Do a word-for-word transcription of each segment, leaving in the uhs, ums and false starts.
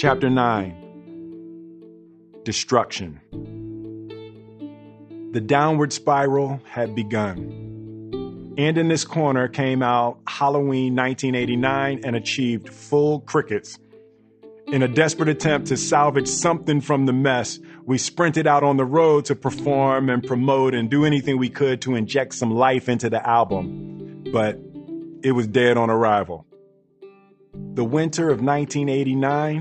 Chapter nine, Destruction. The downward spiral had begun. And in this corner came out Halloween nineteen eighty-nine and achieved full crickets. In a desperate attempt to salvage something from the mess, we sprinted out on the road to perform and promote and do anything we could to inject some life into the album. But it was dead on arrival. The winter of nineteen eighty-nine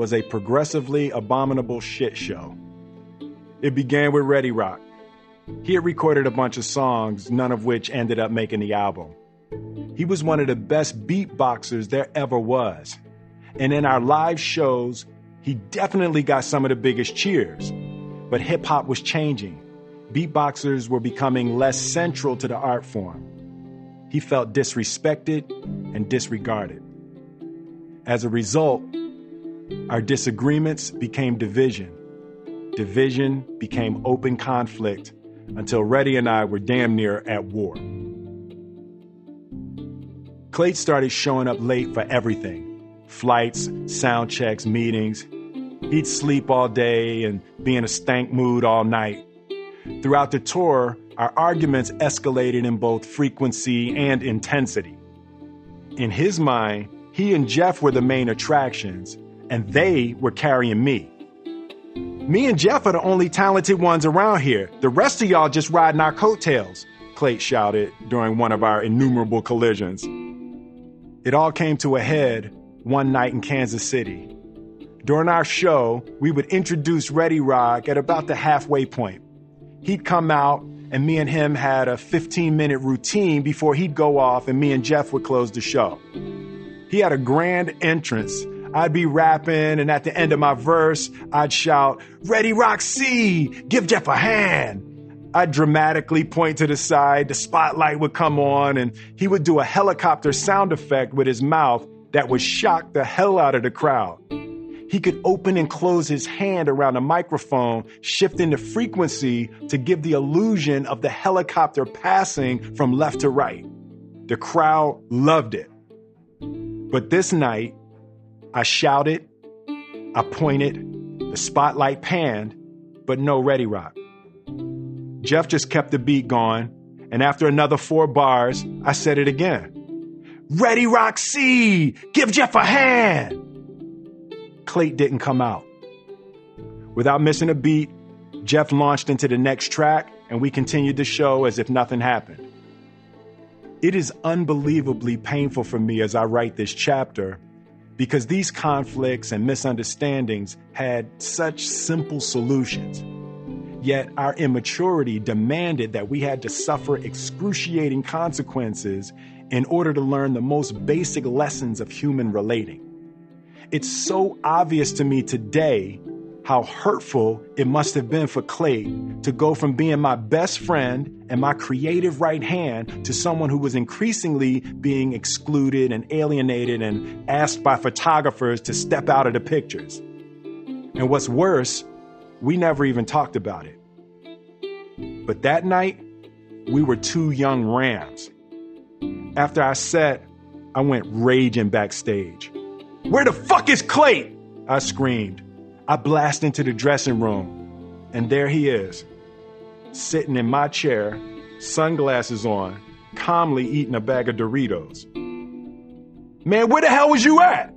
was a progressively abominable shit show. It began with Ready Rock. He had recorded a bunch of songs, none of which ended up making the album. He was one of the best beatboxers there ever was. And in our live shows, he definitely got some of the biggest cheers. But hip-hop was changing. Beatboxers were becoming less central to the art form. He felt disrespected and disregarded. As a result, our disagreements became division. Division became open conflict until Reddy and I were damn near at war. Clay started showing up late for everything. Flights, sound checks, meetings. He'd sleep all day and be in a stank mood all night. Throughout the tour, our arguments escalated in both frequency and intensity. In his mind, he and Jeff were the main attractions, and they were carrying me. Me and Jeff are the only talented ones around here. The rest of y'all just riding our coattails, Clay shouted during one of our innumerable collisions. It all came to a head one night in Kansas City. During our show, we would introduce Ready Rock at about the halfway point. He'd come out, and me and him had a fifteen-minute routine before he'd go off, and me and Jeff would close the show. He had a grand entrance. I'd be rapping, and at the end of my verse, I'd shout, "Ready Rock C! Give Jeff a hand!" I'd dramatically point to the side, the spotlight would come on, and he would do a helicopter sound effect with his mouth that would shock the hell out of the crowd. He could open and close his hand around a microphone, shifting the frequency to give the illusion of the helicopter passing from left to right. The crowd loved it. But this night, I shouted, I pointed, the spotlight panned, but no Ready Rock. Jeff just kept the beat going, and after another four bars, I said it again. "Ready Rock C! Give Jeff a hand!" Clay didn't come out. Without missing a beat, Jeff launched into the next track, and we continued the show as if nothing happened. It is unbelievably painful for me as I write this chapter because these conflicts and misunderstandings had such simple solutions. Yet our immaturity demanded that we had to suffer excruciating consequences in order to learn the most basic lessons of human relating. It's so obvious to me today how hurtful it must have been for Clay to go from being my best friend and my creative right hand to someone who was increasingly being excluded and alienated and asked by photographers to step out of the pictures. And what's worse, we never even talked about it. But that night, we were two young rams. After I set, I went raging backstage. "Where the fuck is Clay?" I screamed. I blast into the dressing room, and there he is, sitting in my chair, sunglasses on, calmly eating a bag of Doritos. "Man, where the hell was you at?"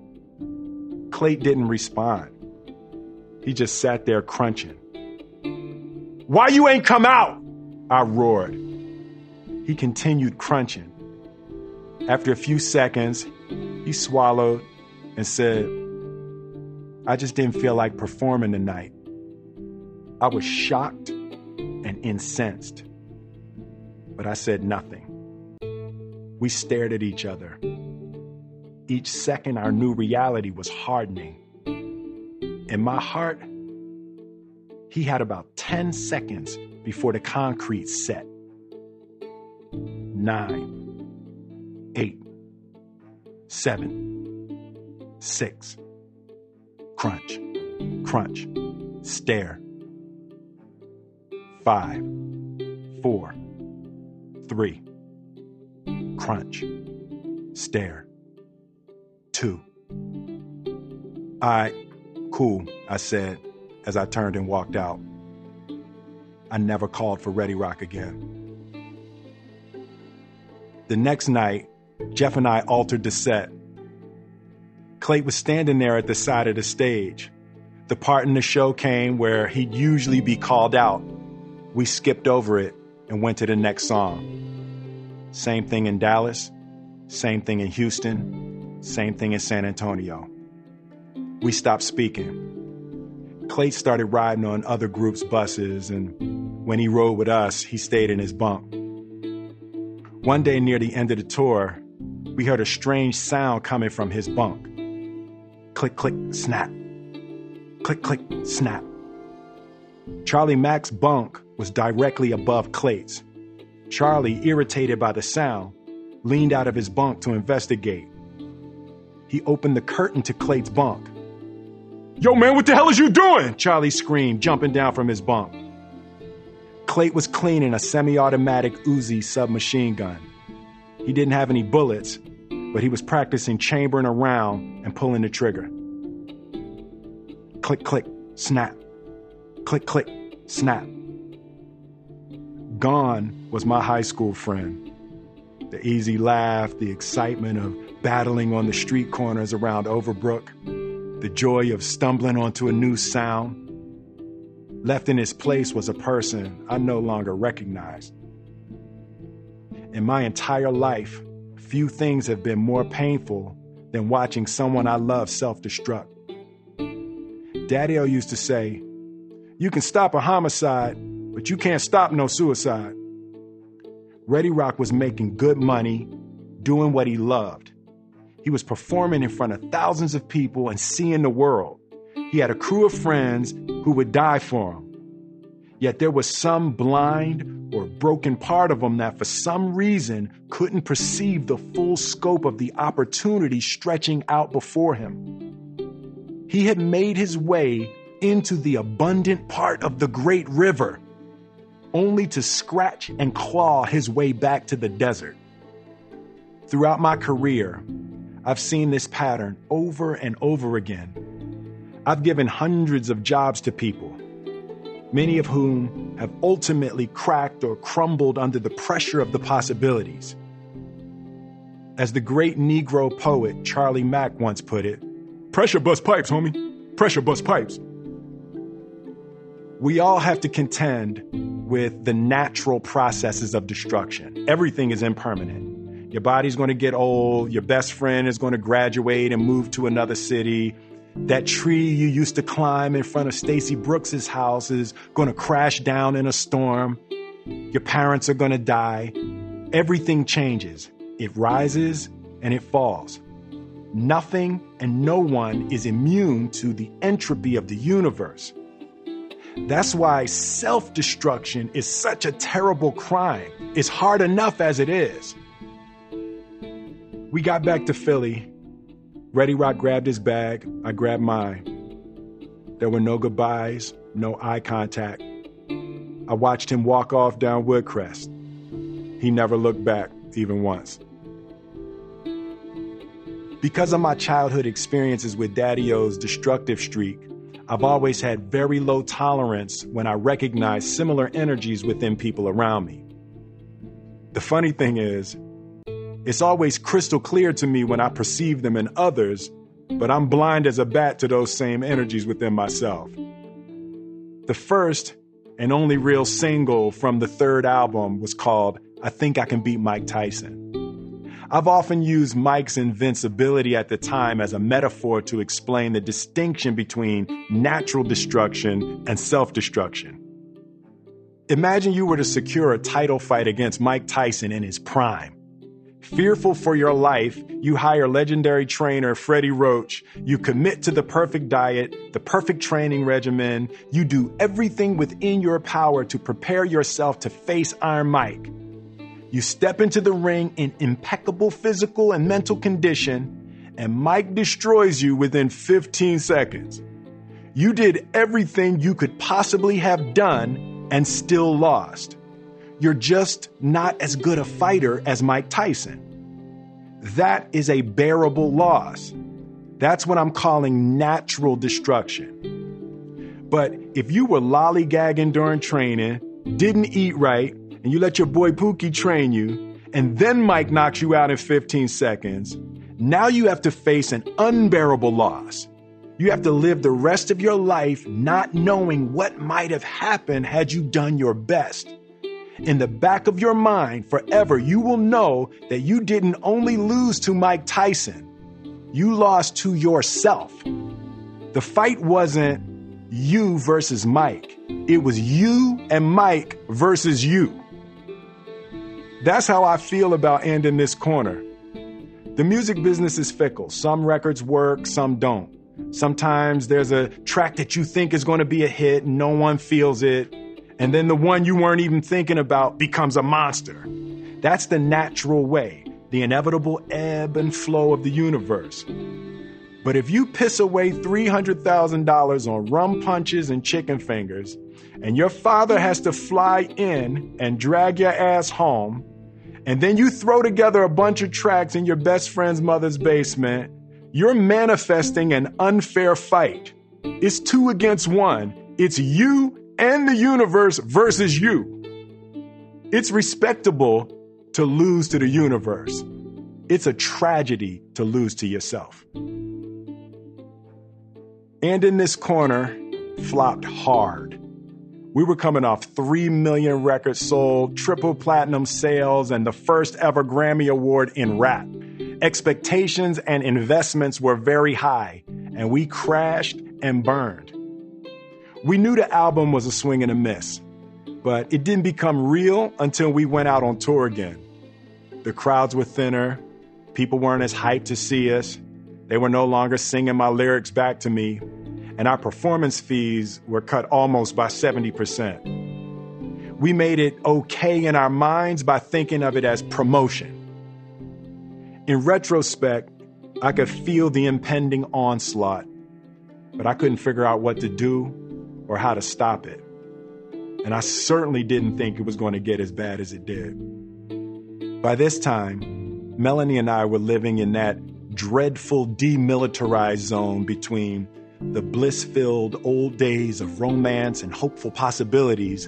Clay didn't respond. He just sat there crunching. "Why you ain't come out?" I roared. He continued crunching. After a few seconds, he swallowed and said, "I just didn't feel like performing tonight." I was shocked and incensed, but I said nothing. We stared at each other. Each second, our new reality was hardening. In my heart, he had about ten seconds before the concrete set. Nine. Eight, seven, six, crunch, crunch, stare. Five, four, three, crunch, stare. Two. I Cool, I said as I turned and walked out. I never called for Ready Rock again. The next night, Jeff and I altered the set. Clay was standing there at the side of the stage. The part in the show came where he'd usually be called out. We skipped over it and went to the next song. Same thing in Dallas, same thing in Houston, same thing in San Antonio. We stopped speaking. Clay started riding on other groups' buses, and when he rode with us, he stayed in his bunk. One day near the end of the tour, we heard a strange sound coming from his bunk. Click, click, snap. Click, click, snap. Charlie Mack's bunk was directly above Clay's. Charlie, irritated by the sound, leaned out of his bunk to investigate. He opened the curtain to Clay's bunk. "Yo, man, what the hell is you doing?" Charlie screamed, jumping down from his bunk. Clay was cleaning a semi-automatic Uzi submachine gun. He didn't have any bullets, but he was practicing chambering a round and pulling the trigger. Click, click, snap. Click, click, snap. Gone was my high school friend. The easy laugh, the excitement of battling on the street corners around Overbrook, the joy of stumbling onto a new sound. Left in his place was a person I no longer recognized. In my entire life, few things have been more painful than watching someone I love self-destruct. Daddy-O used to say, "You can stop a homicide, but you can't stop no suicide." Ready Rock was making good money, doing what he loved. He was performing in front of thousands of people and seeing the world. He had a crew of friends who would die for him. Yet there was some blind or broken part of him that for some reason couldn't perceive the full scope of the opportunity stretching out before him. He had made his way into the abundant part of the great river, only to scratch and claw his way back to the desert. Throughout my career, I've seen this pattern over and over again. I've given hundreds of jobs to people, many of whom have ultimately cracked or crumbled under the pressure of the possibilities. As the great Negro poet Charlie Mack once put it, "Pressure bust pipes, homie. Pressure bust pipes." We all have to contend with the natural processes of destruction. Everything is impermanent. Your body's going to get old. Your best friend is going to graduate and move to another city. That tree you used to climb in front of Stacy Brooks's house is going to crash down in a storm. Your parents are going to die. Everything changes. It rises and it falls. Nothing and no one is immune to the entropy of the universe. That's why self-destruction is such a terrible crime. It's hard enough as it is. We got back to Philly. Ready Rock grabbed his bag, I grabbed mine. There were no goodbyes, no eye contact. I watched him walk off down Woodcrest. He never looked back, even once. Because of my childhood experiences with Daddy-O's destructive streak, I've always had very low tolerance when I recognize similar energies within people around me. The funny thing is, it's always crystal clear to me when I perceive them in others, but I'm blind as a bat to those same energies within myself. The first and only real single from the third album was called "I Think I Can Beat Mike Tyson." I've often used Mike's invincibility at the time as a metaphor to explain the distinction between natural destruction and self-destruction. Imagine you were to secure a title fight against Mike Tyson in his prime. Fearful for your life, you hire legendary trainer Freddie Roach. You commit to the perfect diet, the perfect training regimen. You do everything within your power to prepare yourself to face Iron Mike. You step into the ring in impeccable physical and mental condition, and Mike destroys you within fifteen seconds. You did everything you could possibly have done and still lost. You're just not as good a fighter as Mike Tyson. That is a bearable loss. That's what I'm calling natural destruction. But if you were lollygagging during training, didn't eat right, and you let your boy Pookie train you, and then Mike knocks you out in fifteen seconds, now you have to face an unbearable loss. You have to live the rest of your life not knowing what might have happened had you done your best. In the back of your mind, forever, you will know that you didn't only lose to Mike Tyson. You lost to yourself. The fight wasn't you versus Mike. It was you and Mike versus you. That's how I feel about ending this corner. The music business is fickle. Some records work, some don't. Sometimes there's a track that you think is going to be a hit and no one feels it. And then the one you weren't even thinking about becomes a monster. That's the natural way, the inevitable ebb and flow of the universe. But if you piss away three hundred thousand dollars on rum punches and chicken fingers, and your father has to fly in and drag your ass home, and then you throw together a bunch of tracks in your best friend's mother's basement, you're manifesting an unfair fight. It's two against one. It's you and the universe versus you. It's respectable to lose to the universe. It's a tragedy to lose to yourself. And in this corner, flopped hard. We were coming off three million records sold, triple platinum sales, and the first ever Grammy Award in rap. Expectations and investments were very high, and we crashed and burned. We knew the album was a swing and a miss, but it didn't become real until we went out on tour again. The crowds were thinner, people weren't as hyped to see us, they were no longer singing my lyrics back to me, and our performance fees were cut almost by seventy percent. We made it okay in our minds by thinking of it as promotion. In retrospect, I could feel the impending onslaught, but I couldn't figure out what to do or how to stop it. And I certainly didn't think it was going to get as bad as it did. By this time, Melanie and I were living in that dreadful demilitarized zone between the bliss-filled old days of romance and hopeful possibilities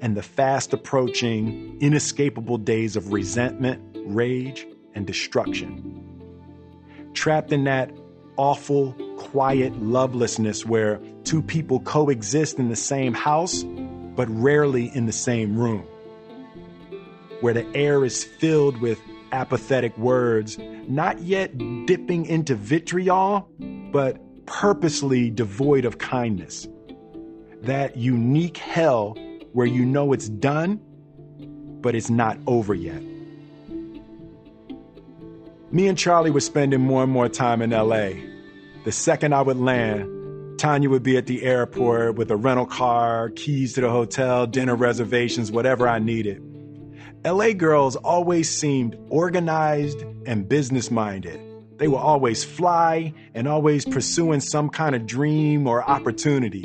and the fast-approaching, inescapable days of resentment, rage, and destruction. Trapped in that awful, quiet lovelessness where two people coexist in the same house, but rarely in the same room. Where the air is filled with apathetic words, not yet dipping into vitriol, but purposely devoid of kindness. That unique hell where you know it's done, but it's not over yet. Me and Charlie were spending more and more time in L A. The second I would land, Tanya would be at the airport with a rental car, keys to the hotel, dinner reservations, whatever I needed. L A girls always seemed organized and business-minded. They were always fly and always pursuing some kind of dream or opportunity.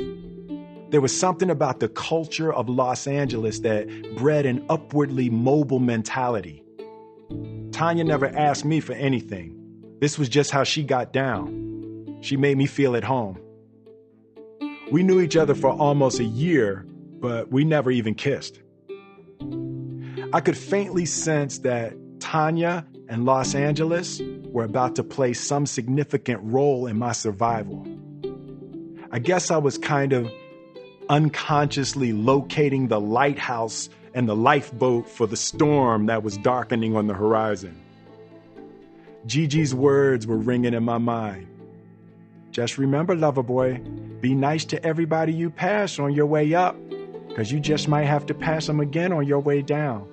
There was something about the culture of Los Angeles that bred an upwardly mobile mentality. Tanya never asked me for anything. This was just how she got down. She made me feel at home. We knew each other for almost a year, but we never even kissed. I could faintly sense that Tanya and Los Angeles were about to play some significant role in my survival. I guess I was kind of unconsciously locating the lighthouse and the lifeboat for the storm that was darkening on the horizon. Gigi's words were ringing in my mind. Just remember, lover boy, be nice to everybody you pass on your way up, because you just might have to pass them again on your way down.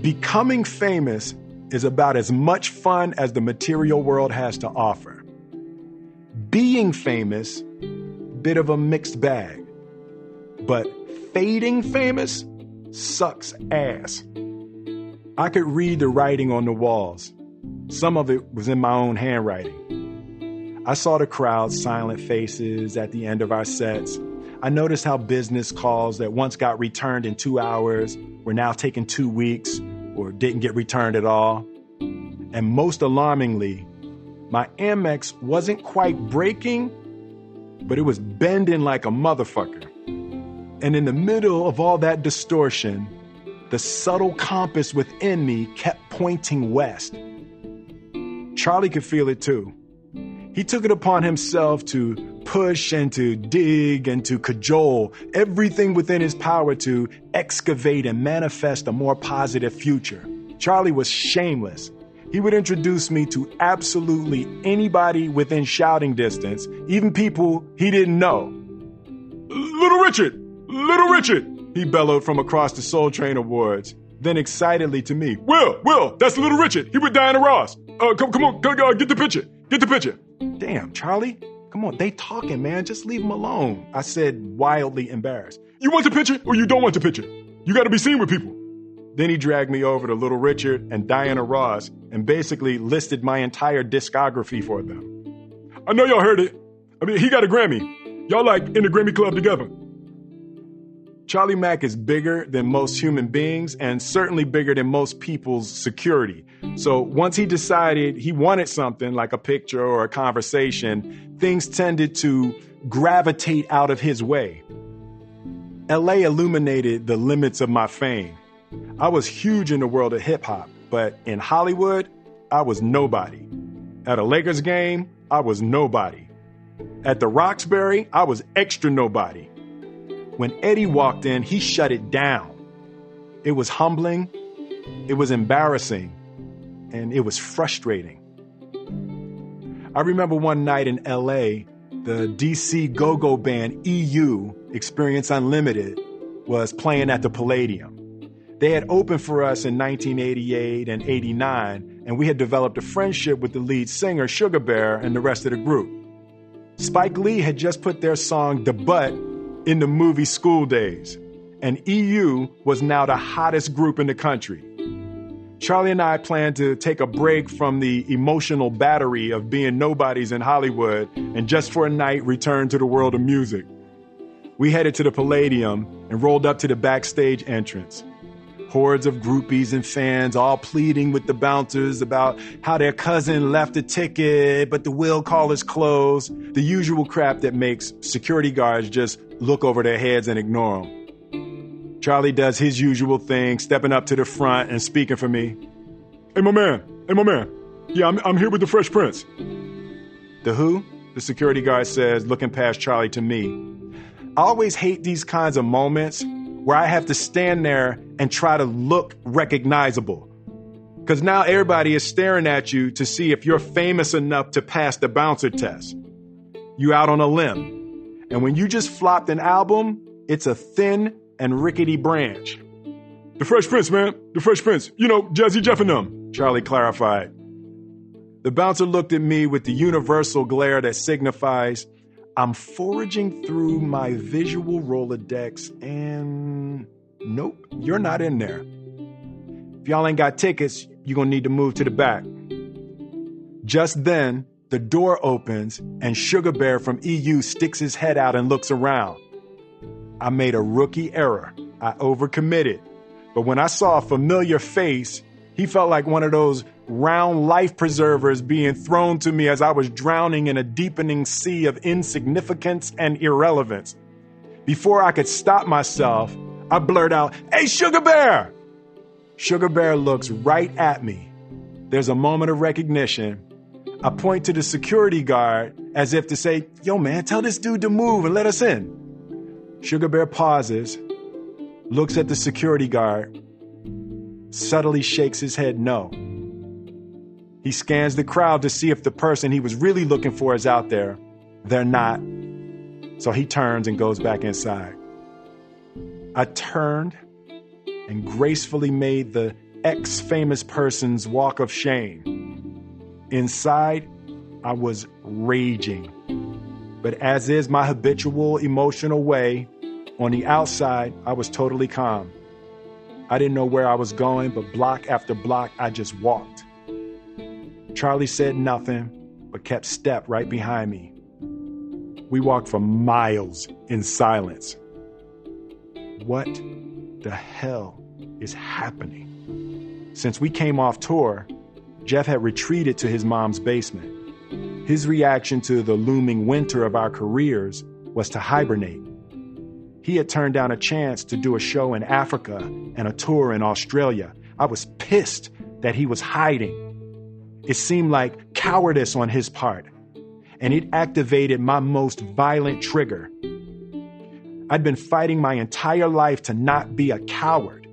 Becoming famous is about as much fun as the material world has to offer. Being famous, bit of a mixed bag. But fading famous sucks ass. I could read the writing on the walls. Some of it was in my own handwriting. I saw the crowd's silent faces at the end of our sets. I noticed how business calls that once got returned in two hours were now taking two weeks or didn't get returned at all. And most alarmingly, My Amex wasn't quite breaking, but it was bending like a motherfucker. And in the middle of all that distortion, the subtle compass within me kept pointing west. Charlie could feel it too. He took it upon himself to push and to dig and to cajole everything within his power to excavate and manifest a more positive future. Charlie was shameless. He would introduce me to absolutely anybody within shouting distance, even people he didn't know. Little Richard! Little Richard! He bellowed from across the Soul Train Awards, then excitedly to me. Will! Will! That's Little Richard! He with Diana Ross! Uh, come, come on, come, uh, get the picture! Get the picture! Damn, Charlie. Come on, they talking, man. Just leave them alone. I said, wildly embarrassed. You want the picture or you don't want the picture? You gotta be seen with people. Then he dragged me over to Little Richard and Diana Ross and basically listed my entire discography for them. I know y'all heard it. I mean, he got a Grammy. Y'all like in the Grammy Club together. Charlie Mack is bigger than most human beings and certainly bigger than most people's security. So once he decided he wanted something like a picture or a conversation, things tended to gravitate out of his way. L A illuminated the limits of my fame. I was huge in the world of hip-hop, but in Hollywood, I was nobody. At a Lakers game, I was nobody. At the Roxbury, I was extra nobody. When Eddie walked in, he shut it down. It was humbling, it was embarrassing, and it was frustrating. I remember one night in L A, the D C go-go band E U, Experience Unlimited, was playing at the Palladium. They had opened for us in nineteen eighty-eight and eighty-nine, and we had developed a friendship with the lead singer, Sugar Bear, and the rest of the group. Spike Lee had just put their song, The Butt, in the movie School Days, and E U was now the hottest group in the country. Charlie and I planned to take a break from the emotional battery of being nobodies in Hollywood and just for a night return to the world of music. We headed to the Palladium and rolled up to the backstage entrance. Hordes of groupies and fans all pleading with the bouncers about how their cousin left a ticket, but the will call is closed. The usual crap that makes security guards just look over their heads and ignore them. Charlie does his usual thing, stepping up to the front and speaking for me. Hey, my man. Hey, my man. Yeah, I'm, I'm here with the Fresh Prince. The who? The security guard says, looking past Charlie to me. I always hate these kinds of moments where I have to stand there and try to look recognizable. Because now everybody is staring at you to see if you're famous enough to pass the bouncer test. You out on a limb. And when you just flopped an album, it's a thin and rickety branch. The Fresh Prince, man. The Fresh Prince. You know, Jazzy Jeff and them, Charlie clarified. The bouncer looked at me with the universal glare that signifies, I'm foraging through my visual Rolodex and nope, you're not in there. If y'all ain't got tickets, you're gonna need to move to the back. Just then, the door opens and Sugar Bear from E U sticks his head out and looks around. I made a rookie error. I overcommitted. But when I saw a familiar face, he felt like one of those round life preservers being thrown to me as I was drowning in a deepening sea of insignificance and irrelevance. Before I could stop myself, I blurted out, Hey, Sugar Bear! Sugar Bear looks right at me. There's a moment of recognition. I point to the security guard as if to say, Yo, man, tell this dude to move and let us in. Sugar Bear pauses, looks at the security guard, subtly shakes his head no. He scans the crowd to see if the person he was really looking for is out there. They're not. So he turns and goes back inside. I turned and gracefully made the ex-famous person's walk of shame. Inside, I was raging. But as is my habitual emotional way, on the outside, I was totally calm. I didn't know where I was going, but block after block, I just walked. Charlie said nothing, but kept step right behind me. We walked for miles in silence. What the hell is happening? Since we came off tour, Jeff had retreated to his mom's basement. His reaction to the looming winter of our careers was to hibernate. He had turned down a chance to do a show in Africa and a tour in Australia. I was pissed that he was hiding. It seemed like cowardice on his part, and it activated my most violent trigger. I'd been fighting my entire life to not be a coward.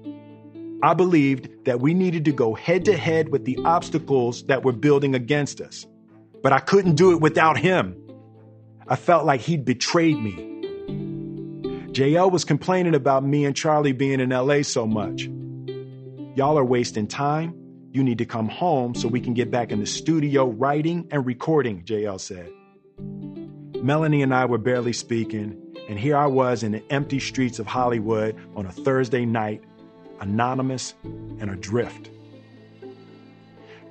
I believed that we needed to go head-to-head with the obstacles that were building against us, but I couldn't do it without him. I felt like he'd betrayed me. J L was complaining about me and Charlie being in L A so much. Y'all are wasting time. You need to come home so we can get back in the studio writing and recording, J L said. Melanie and I were barely speaking, and here I was in the empty streets of Hollywood on a Thursday night, anonymous and adrift.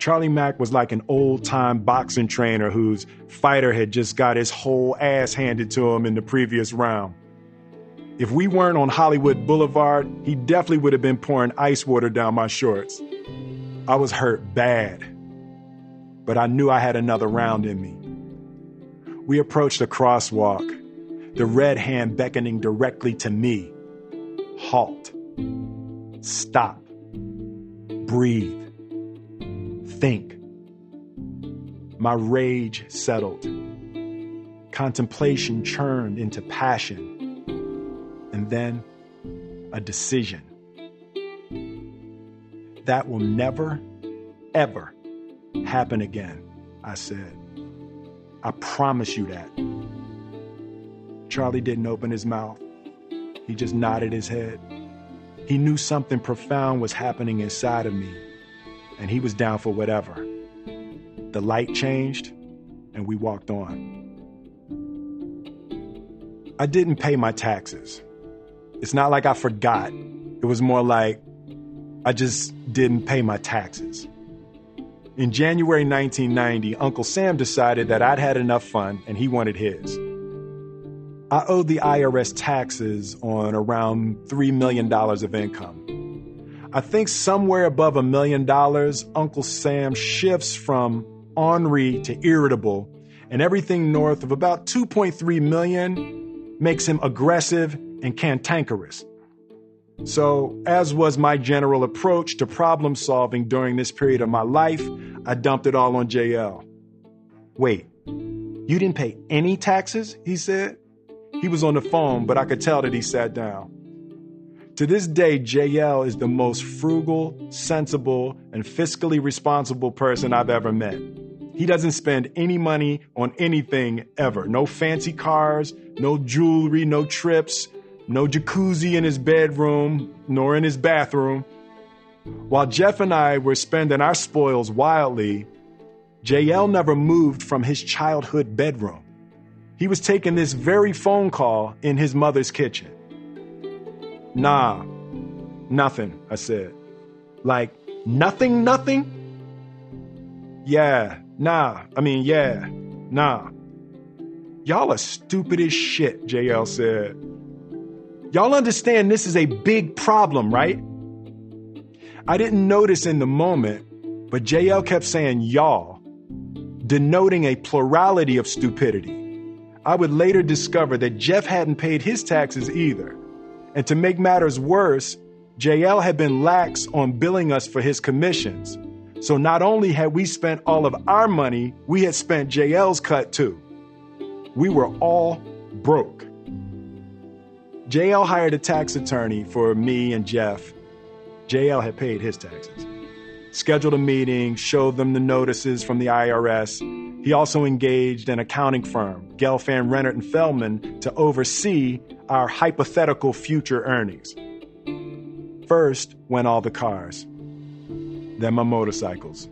Charlie Mack was like an old-time boxing trainer whose fighter had just got his whole ass handed to him in the previous round. If we weren't on Hollywood Boulevard, he definitely would have been pouring ice water down my shorts. I was hurt bad, but I knew I had another round in me. We approached a crosswalk, the red hand beckoning directly to me. Halt. Stop. Breathe. Think. My rage settled. Contemplation churned into passion, and then a decision. That will never, ever happen again, I said. I promise you that. Charlie didn't open his mouth. He just nodded his head. He knew something profound was happening inside of me, and he was down for whatever. The light changed, and we walked on. I didn't pay my taxes. It's not like I forgot. It was more like, I just didn't pay my taxes. In January nineteen ninety, Uncle Sam decided that I'd had enough fun and he wanted his. I owed the I R S taxes on around three million dollars of income. I think somewhere above a million dollars, Uncle Sam shifts from ornery to irritable, and everything north of about two point three million makes him aggressive and cantankerous. So, as was my general approach to problem solving during this period of my life, I dumped it all on J L. Wait, you didn't pay any taxes? He said. He was on the phone, but I could tell that he sat down. To this day, J L is the most frugal, sensible, and fiscally responsible person I've ever met. He doesn't spend any money on anything ever. No fancy cars, no jewelry, no trips. No jacuzzi in his bedroom, nor in his bathroom. While Jeff and I were spending our spoils wildly, J L never moved from his childhood bedroom. He was taking this very phone call in his mother's kitchen. Nah, nothing, I said. Like, nothing, nothing? Yeah, nah, I mean, yeah, nah. Y'all are stupid as shit, J L said. Y'all understand this is a big problem, right? I didn't notice in the moment, but J L kept saying y'all, denoting a plurality of stupidity. I would later discover that Jeff hadn't paid his taxes either. And to make matters worse, J L had been lax on billing us for his commissions. So not only had we spent all of our money, we had spent J L's cut too. We were all broke. J L hired a tax attorney for me and Jeff. J L had paid his taxes. Scheduled a meeting, showed them the notices from the I R S. He also engaged an accounting firm, Gelfand, Rennert, and Feldman, to oversee our hypothetical future earnings. First went all the cars, then my motorcycles.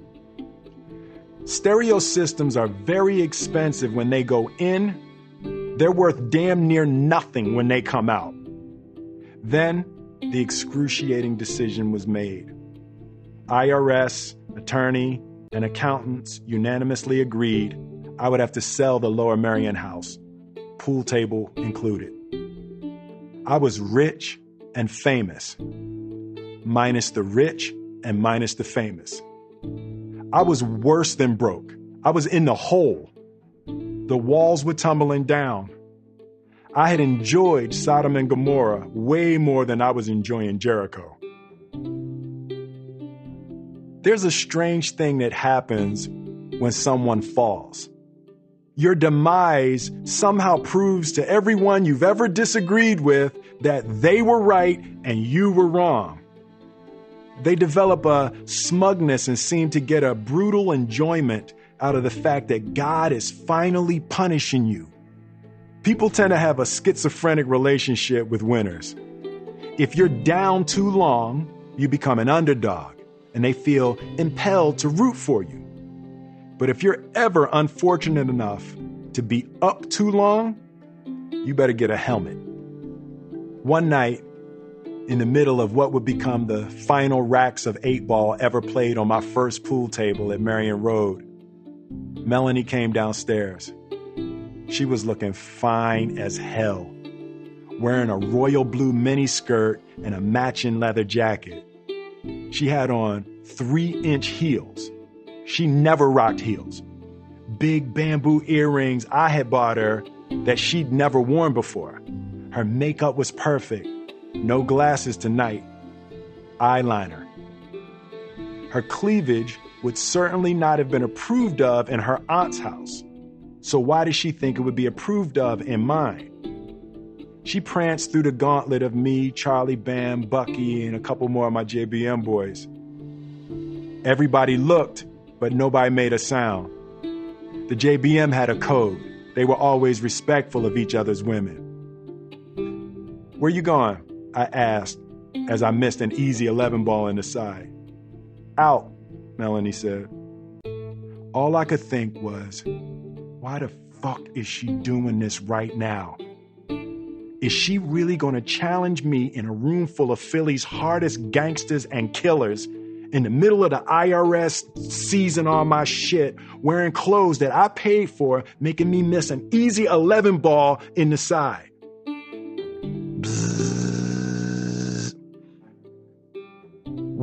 Stereo systems are very expensive when they go in. They're worth damn near nothing when they come out. Then the excruciating decision was made. I R S, attorney, and accountants unanimously agreed I would have to sell the Lower Marion House, pool table included. I was rich and famous, minus the rich and minus the famous. I was worse than broke. I was in the hole, The walls were tumbling down. I had enjoyed Sodom and Gomorrah way more than I was enjoying Jericho. There's a strange thing that happens when someone falls. Your demise somehow proves to everyone you've ever disagreed with that they were right and you were wrong. They develop a smugness and seem to get a brutal enjoyment out of the fact that God is finally punishing you. People tend to have a schizophrenic relationship with winners. If you're down too long, you become an underdog, and they feel impelled to root for you. But if you're ever unfortunate enough to be up too long, you better get a helmet. One night, in the middle of what would become the final racks of eight ball ever played on my first pool table at Marion Road, Melanie came downstairs. She was looking fine as hell, wearing a royal blue miniskirt and a matching leather jacket. She had on three-inch heels. She never rocked heels. Big bamboo earrings I had bought her that she'd never worn before. Her makeup was perfect. No glasses tonight. Eyeliner. Her cleavage would certainly not have been approved of in her aunt's house. So why did she think it would be approved of in mine? She pranced through the gauntlet of me, Charlie, Bam, Bucky, and a couple more of my J B M boys. Everybody looked, but nobody made a sound. The J B M had a code. They were always respectful of each other's women. "Where you going?" I asked as I missed an easy eleven ball in the side. "Out," Melanie said. All I could think was, why the fuck is she doing this right now? Is she really going to challenge me in a room full of Philly's hardest gangsters and killers in the middle of the I R S seizing all my shit, wearing clothes that I paid for, making me miss an easy eleven ball in the side? Bzzz.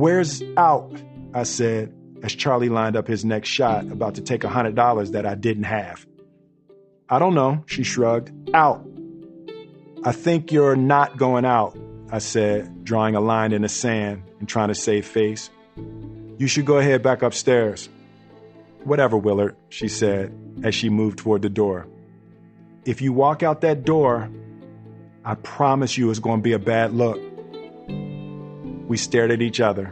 "Where's out?" I said, as Charlie lined up his next shot, about to take one hundred dollars that I didn't have. "I don't know," she shrugged. "Out." "I think you're not going out," I said, drawing a line in the sand and trying to save face. "You should go ahead back upstairs." "Whatever, Willard," she said as she moved toward the door. "If you walk out that door, I promise you it's going to be a bad look." We stared at each other.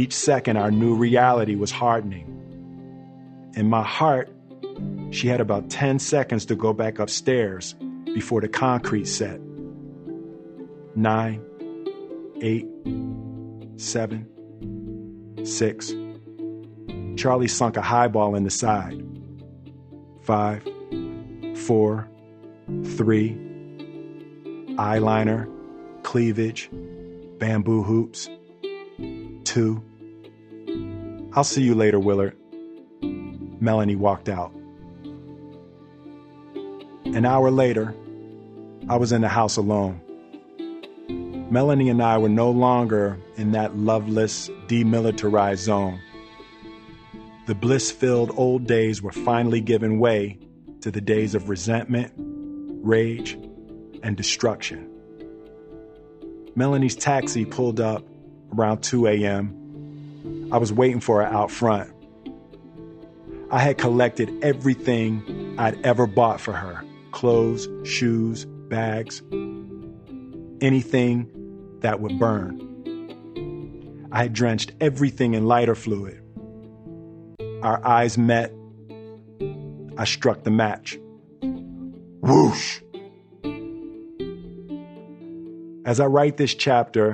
Each second, our new reality was hardening. In my heart, she had about ten seconds to go back upstairs before the concrete set. Nine, eight, seven, six. Charlie sunk a highball in the side. Five, four, three. Eyeliner, cleavage, bamboo hoops. Two. "I'll see you later, Willard." Melanie walked out. An hour later, I was in the house alone. Melanie and I were no longer in that loveless, demilitarized zone. The bliss-filled old days were finally giving way to the days of resentment, rage, and destruction. Melanie's taxi pulled up around two a.m. I was waiting for her out front. I had collected everything I'd ever bought for her. Clothes, shoes, bags. Anything that would burn. I had drenched everything in lighter fluid. Our eyes met. I struck the match. Whoosh! As I write this chapter,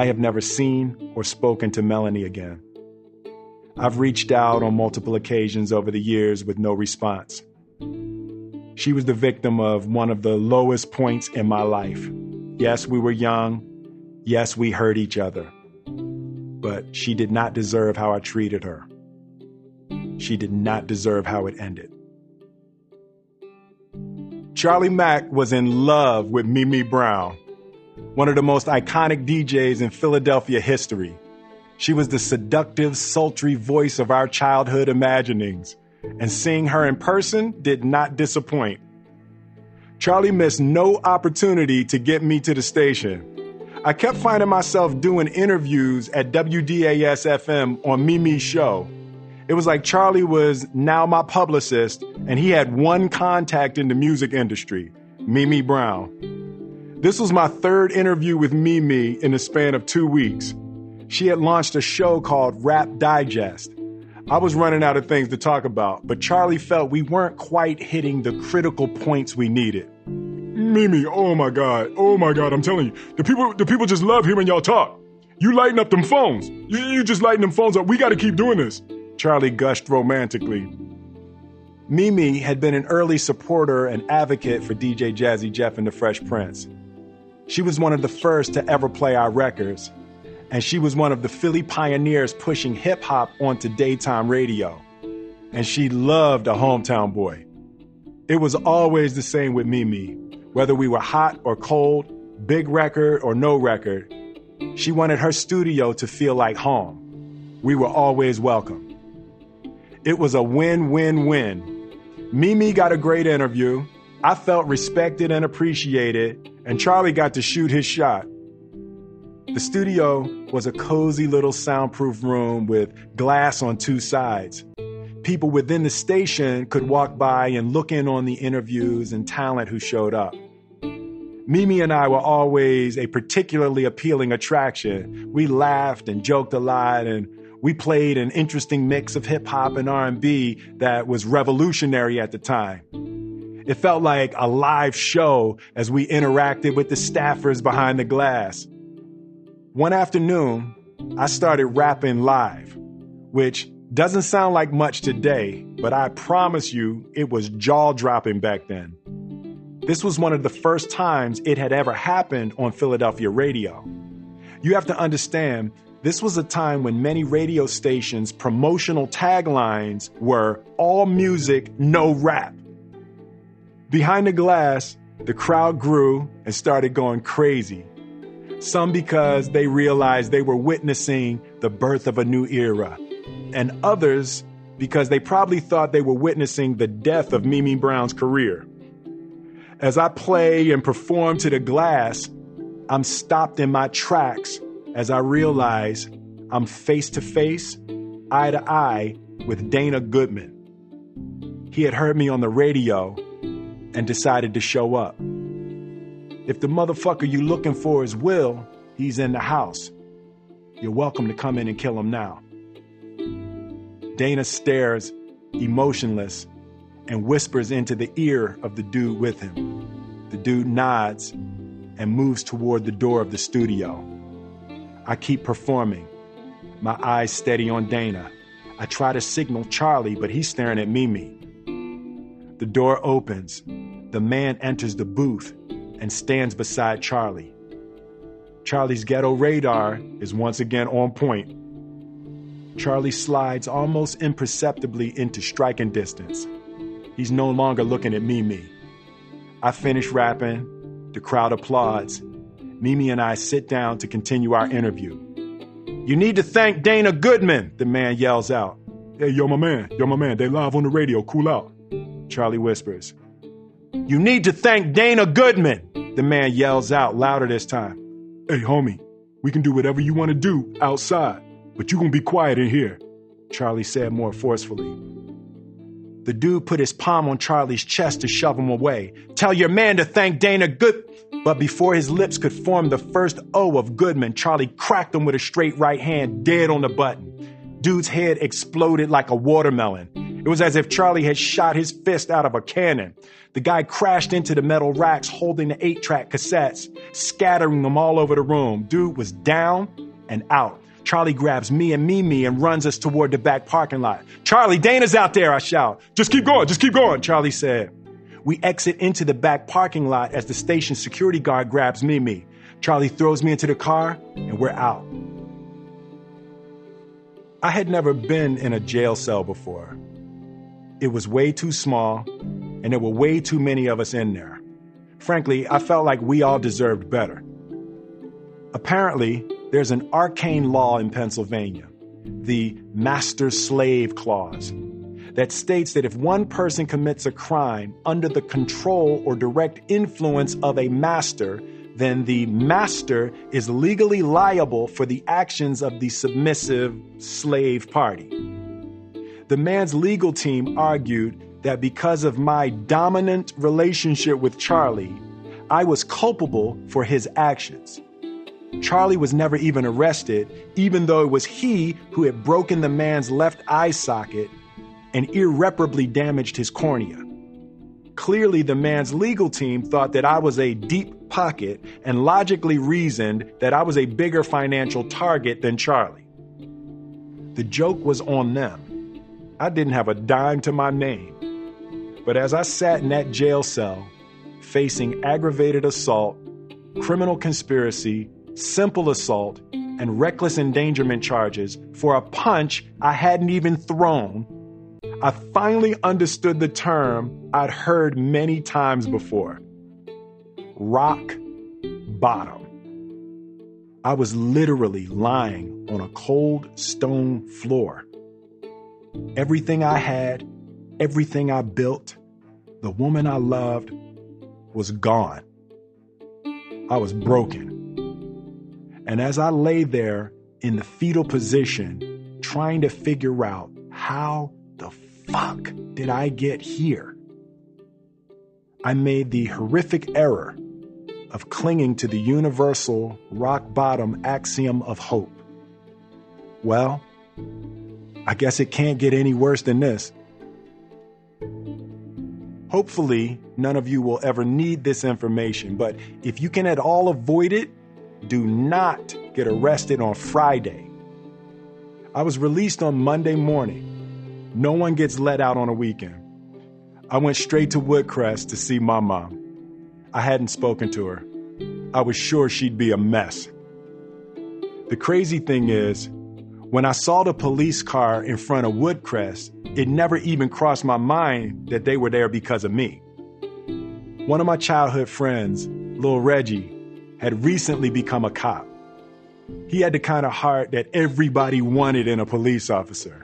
I have never seen or spoken to Melanie again. I've reached out on multiple occasions over the years with no response. She was the victim of one of the lowest points in my life. Yes, we were young. Yes, we hurt each other. But she did not deserve how I treated her. She did not deserve how it ended. Charlie Mack was in love with Mimi Brown, one of the most iconic D Js in Philadelphia history. She was the seductive, sultry voice of our childhood imaginings. and seeing her in person did not disappoint. Charlie missed no opportunity to get me to the station. I kept finding myself doing interviews at W D A S F M on Mimi's show. It was like Charlie was now my publicist, and he had one contact in the music industry, Mimi Brown. This was my third interview with Mimi in the span of two weeks. She had launched a show called Rap Digest. I was running out of things to talk about, but Charlie felt we weren't quite hitting the critical points we needed. Mimi, oh my God, oh my God, I'm telling you, the people the people just love hearing y'all talk. You lighten up them phones. You, you just lighten them phones up. We got to keep doing this. Charlie gushed romantically. Mimi had been an early supporter and advocate for D J Jazzy Jeff and the Fresh Prince. She was one of the first to ever play our records, and she was one of the Philly pioneers pushing hip-hop onto daytime radio. And she loved a hometown boy. It was always the same with Mimi. Whether we were hot or cold, big record or no record, she wanted her studio to feel like home. We were always welcome. It was a win-win-win. Mimi got a great interview. I felt respected and appreciated, and Charlie got to shoot his shot. The studio was a cozy little soundproof room with glass on two sides. People within the station could walk by and look in on the interviews and talent who showed up. Mimi and I were always a particularly appealing attraction. We laughed and joked a lot, and we played an interesting mix of hip-hop and R and B that was revolutionary at the time. It felt like a live show as we interacted with the staffers behind the glass. One afternoon, I started rapping live, which doesn't sound like much today, but I promise you it was jaw-dropping back then. This was one of the first times it had ever happened on Philadelphia radio. You have to understand, this was a time when many radio stations' promotional taglines were all music, no rap. Behind the glass, the crowd grew and started going crazy. Some because they realized they were witnessing the birth of a new era, and others because they probably thought they were witnessing the death of Mimi Brown's career. As I play and perform to the glass, I'm stopped in my tracks as I realize I'm face to face, eye to eye with Dana Goodman. He had heard me on the radio and decided to show up. If the motherfucker you looking for is Will, he's in the house. You're welcome to come in and kill him now. Dana stares, emotionless, and whispers into the ear of the dude with him. The dude nods and moves toward the door of the studio. I keep performing, my eyes steady on Dana. I try to signal Charlie, but he's staring at Mimi. The door opens. The man enters the booth and stands beside Charlie. Charlie's ghetto radar is once again on point. Charlie slides almost imperceptibly into striking distance. He's no longer looking at Mimi. I finish rapping, the crowd applauds. Mimi and I sit down to continue our interview. You need to thank Dana Goodman, the man yells out. Hey, yo, my man, yo, my man, they live on the radio, cool out, Charlie whispers. You need to thank Dana Goodman, the man yells out, louder this time. Hey, homie, we can do whatever you want to do outside, but you gonna be quiet in here, Charlie said more forcefully. The dude put his palm on Charlie's chest to shove him away. Tell your man to thank Dana Good... But before his lips could form the first O of Goodman, Charlie cracked him with a straight right hand, dead on the button. Dude's head exploded like a watermelon. It was as if Charlie had shot his fist out of a cannon. The guy crashed into the metal racks holding the eight-track cassettes, scattering them all over the room. Dude was down and out. Charlie grabs me and Mimi and runs us toward the back parking lot. Charlie, Dana's out there, I shout. Just keep going, just keep going, Charlie said. We exit into the back parking lot as the station security guard grabs Mimi. Charlie throws me into the car, and we're out. I had never been in a jail cell before. It was way too small, and there were way too many of us in there. Frankly, I felt like we all deserved better. Apparently, there's an arcane law in Pennsylvania, the master-slave clause. that states that if one person commits a crime under the control or direct influence of a master, then the master is legally liable for the actions of the submissive slave party. The man's legal team argued that because of my dominant relationship with Charlie, I was culpable for his actions. Charlie was never even arrested, even though it was he who had broken the man's left eye socket and irreparably damaged his cornea. Clearly, the man's legal team thought that I was a deep pocket and logically reasoned that I was a bigger financial target than Charlie. The joke was on them. I didn't have a dime to my name. But as I sat in that jail cell, facing aggravated assault, criminal conspiracy, simple assault, and reckless endangerment charges for a punch I hadn't even thrown, I finally understood the term I'd heard many times before: rock bottom. I was literally lying on a cold stone floor. Everything I had, everything I built, the woman I loved, was gone. I was broken. And as I lay there in the fetal position, trying to figure out how the fuck did I get here, I made the horrific error of clinging to the universal rock bottom axiom of hope. Well, I guess it can't get any worse than this. Hopefully, none of you will ever need this information, but if you can at all avoid it, do not get arrested on Friday. I was released on Monday morning. No one gets let out on a weekend. I went straight to Woodcrest to see my mom. I hadn't spoken to her. I was sure she'd be a mess. The crazy thing is, when I saw the police car in front of Woodcrest, it never even crossed my mind that they were there because of me. One of my childhood friends, Little Reggie, had recently become a cop. He had the kind of heart that everybody wanted in a police officer.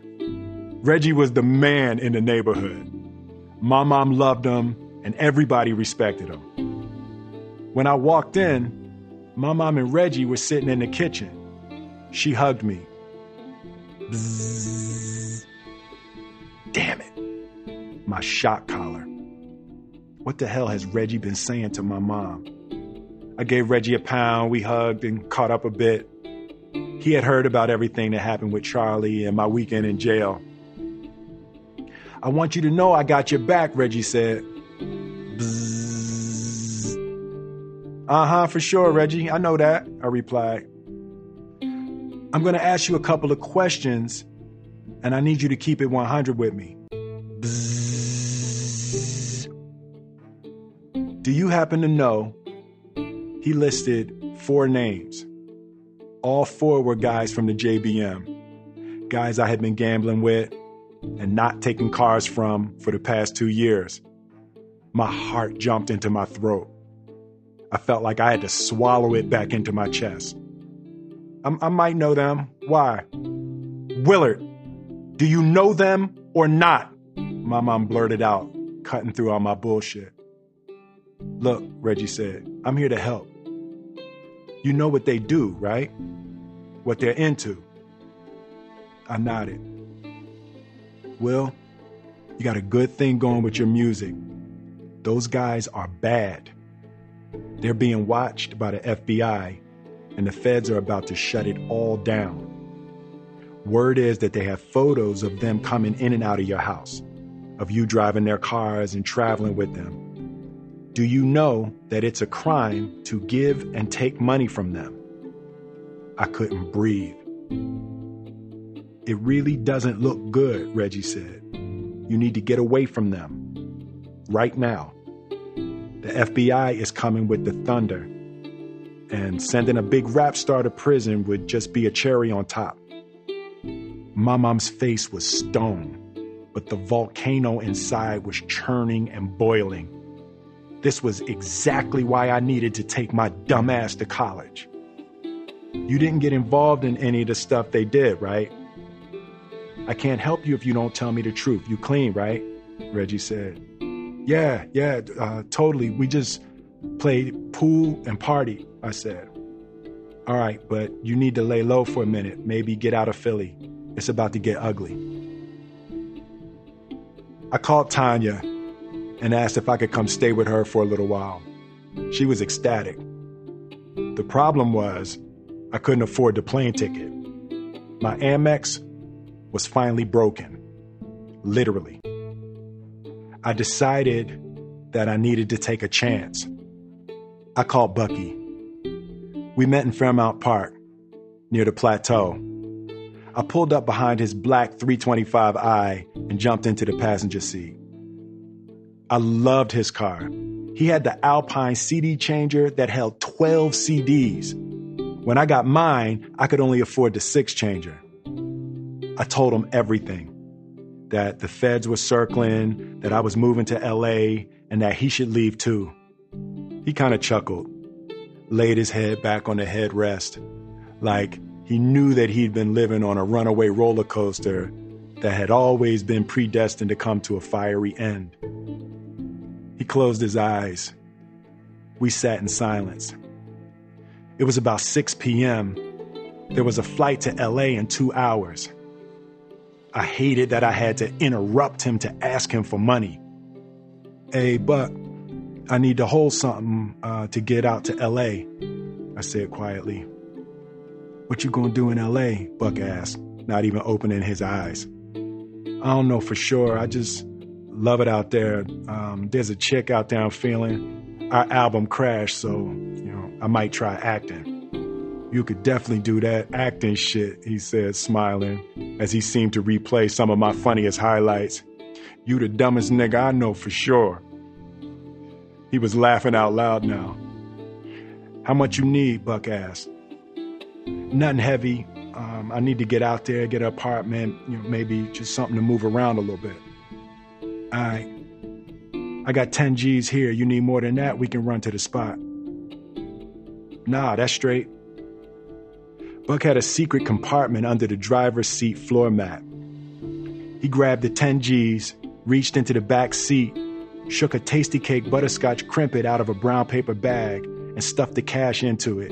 Reggie was the man in the neighborhood. My mom loved him, and everybody respected him. When I walked in, my mom and Reggie were sitting in the kitchen. She hugged me. Bzzz. Damn it. My shock collar. What the hell has Reggie been saying to my mom? I gave Reggie a pound, we hugged and caught up a bit. He had heard about everything that happened with Charlie and my weekend in jail. I want you to know I got your back, Reggie said. Bzzz. Uh-huh, for sure, Reggie, I know that, I replied. I'm going to ask you a couple of questions, and I need you to keep it one hundred with me. Bzzz. Do you happen to know? He listed four names. All four were guys from the J B M, guys I had been gambling with and not taking cars from for the past two years. My heart jumped into my throat. I felt like I had to swallow it back into my chest. I, I might know them. Why? Willard, do you know them or not? My mom blurted out, cutting through all my bullshit. Look, Reggie said, I'm here to help. You know what they do, right? What they're into. I nodded. Will, you got a good thing going with your music. Those guys are bad. They're being watched by the F B I, and the feds are about to shut it all down. Word is that they have photos of them coming in and out of your house, of you driving their cars and traveling with them. Do you know that it's a crime to give and take money from them? I couldn't breathe. It really doesn't look good, Reggie said. You need to get away from them. Right now. The F B I is coming with the thunder. And sending a big rap star to prison would just be a cherry on top. My mom's face was stone, but the volcano inside was churning and boiling. This was exactly why I needed to take my dumb ass to college. You didn't get involved in any of the stuff they did, right? I can't help you if you don't tell me the truth. You clean, right? Reggie said, yeah, yeah, uh, totally. We just played pool and party, I said. All right, but you need to lay low for a minute. Maybe get out of Philly. It's about to get ugly. I called Tanya and asked if I could come stay with her for a little while. She was ecstatic. The problem was I couldn't afford the plane ticket. My Amex was finally broken, literally. I decided that I needed to take a chance. I called Bucky. We met in Fairmount Park, near the plateau. I pulled up behind his black three twenty-five i and jumped into the passenger seat. I loved his car. He had the Alpine C D changer that held twelve C Ds. When I got mine, I could only afford the six changer. I told him everything, that the feds were circling, that I was moving to L A, and that he should leave too. He kind of chuckled, laid his head back on the headrest, like he knew that he'd been living on a runaway roller coaster that had always been predestined to come to a fiery end. He closed his eyes. We sat in silence. It was about six p.m. There was a flight to L A in two hours. I hated that I had to interrupt him to ask him for money. Hey, Buck, I need to hold something uh, to get out to L A, I said quietly. What you gonna do in L A, Buck asked, not even opening his eyes. I don't know for sure. I just love it out there. Um, there's a chick out there I'm feeling. Our album crashed, so you know I might try acting. You could definitely do that acting shit, he said, smiling, as he seemed to replay some of my funniest highlights. You the dumbest nigga I know for sure. He was laughing out loud now. How much you need, Buck asked. Nothing heavy. Um, I need to get out there, get an apartment, you know, maybe just something to move around a little bit. All right. I got ten G's here. You need more than that, we can run to the spot. Nah, that's straight. Buck had a secret compartment under the driver's seat floor mat. He grabbed the ten G's, reached into the back seat, shook a Tasty Cake butterscotch crimpet out of a brown paper bag, and stuffed the cash into it.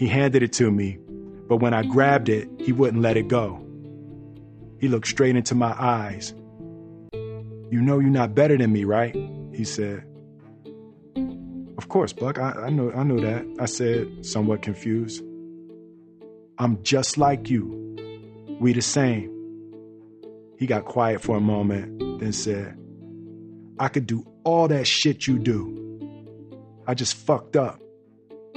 He handed it to me, but when I grabbed it, he wouldn't let it go. He looked straight into my eyes. You know you're not better than me, right? He said. Of course, Buck, I, I know, I know that, I said, somewhat confused. I'm just like you. We the same. He got quiet for a moment, then said, I could do all that shit you do. I just fucked up.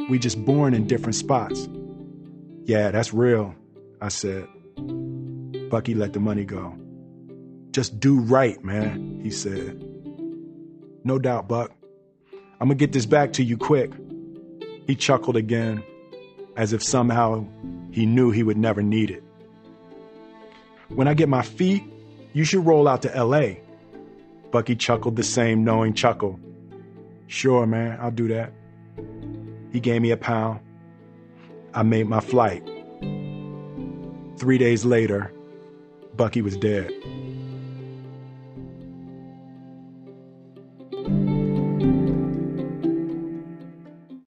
We just born in different spots. Yeah, that's real, I said. Bucky let the money go. Just do right, man, he said. No doubt, Buck. I'm gonna get this back to you quick. He chuckled again, as if somehow he knew he would never need it. When I get my feet, you should roll out to L A. Bucky chuckled the same knowing chuckle. Sure, man, I'll do that. He gave me a pound. I made my flight. Three days later, Bucky was dead.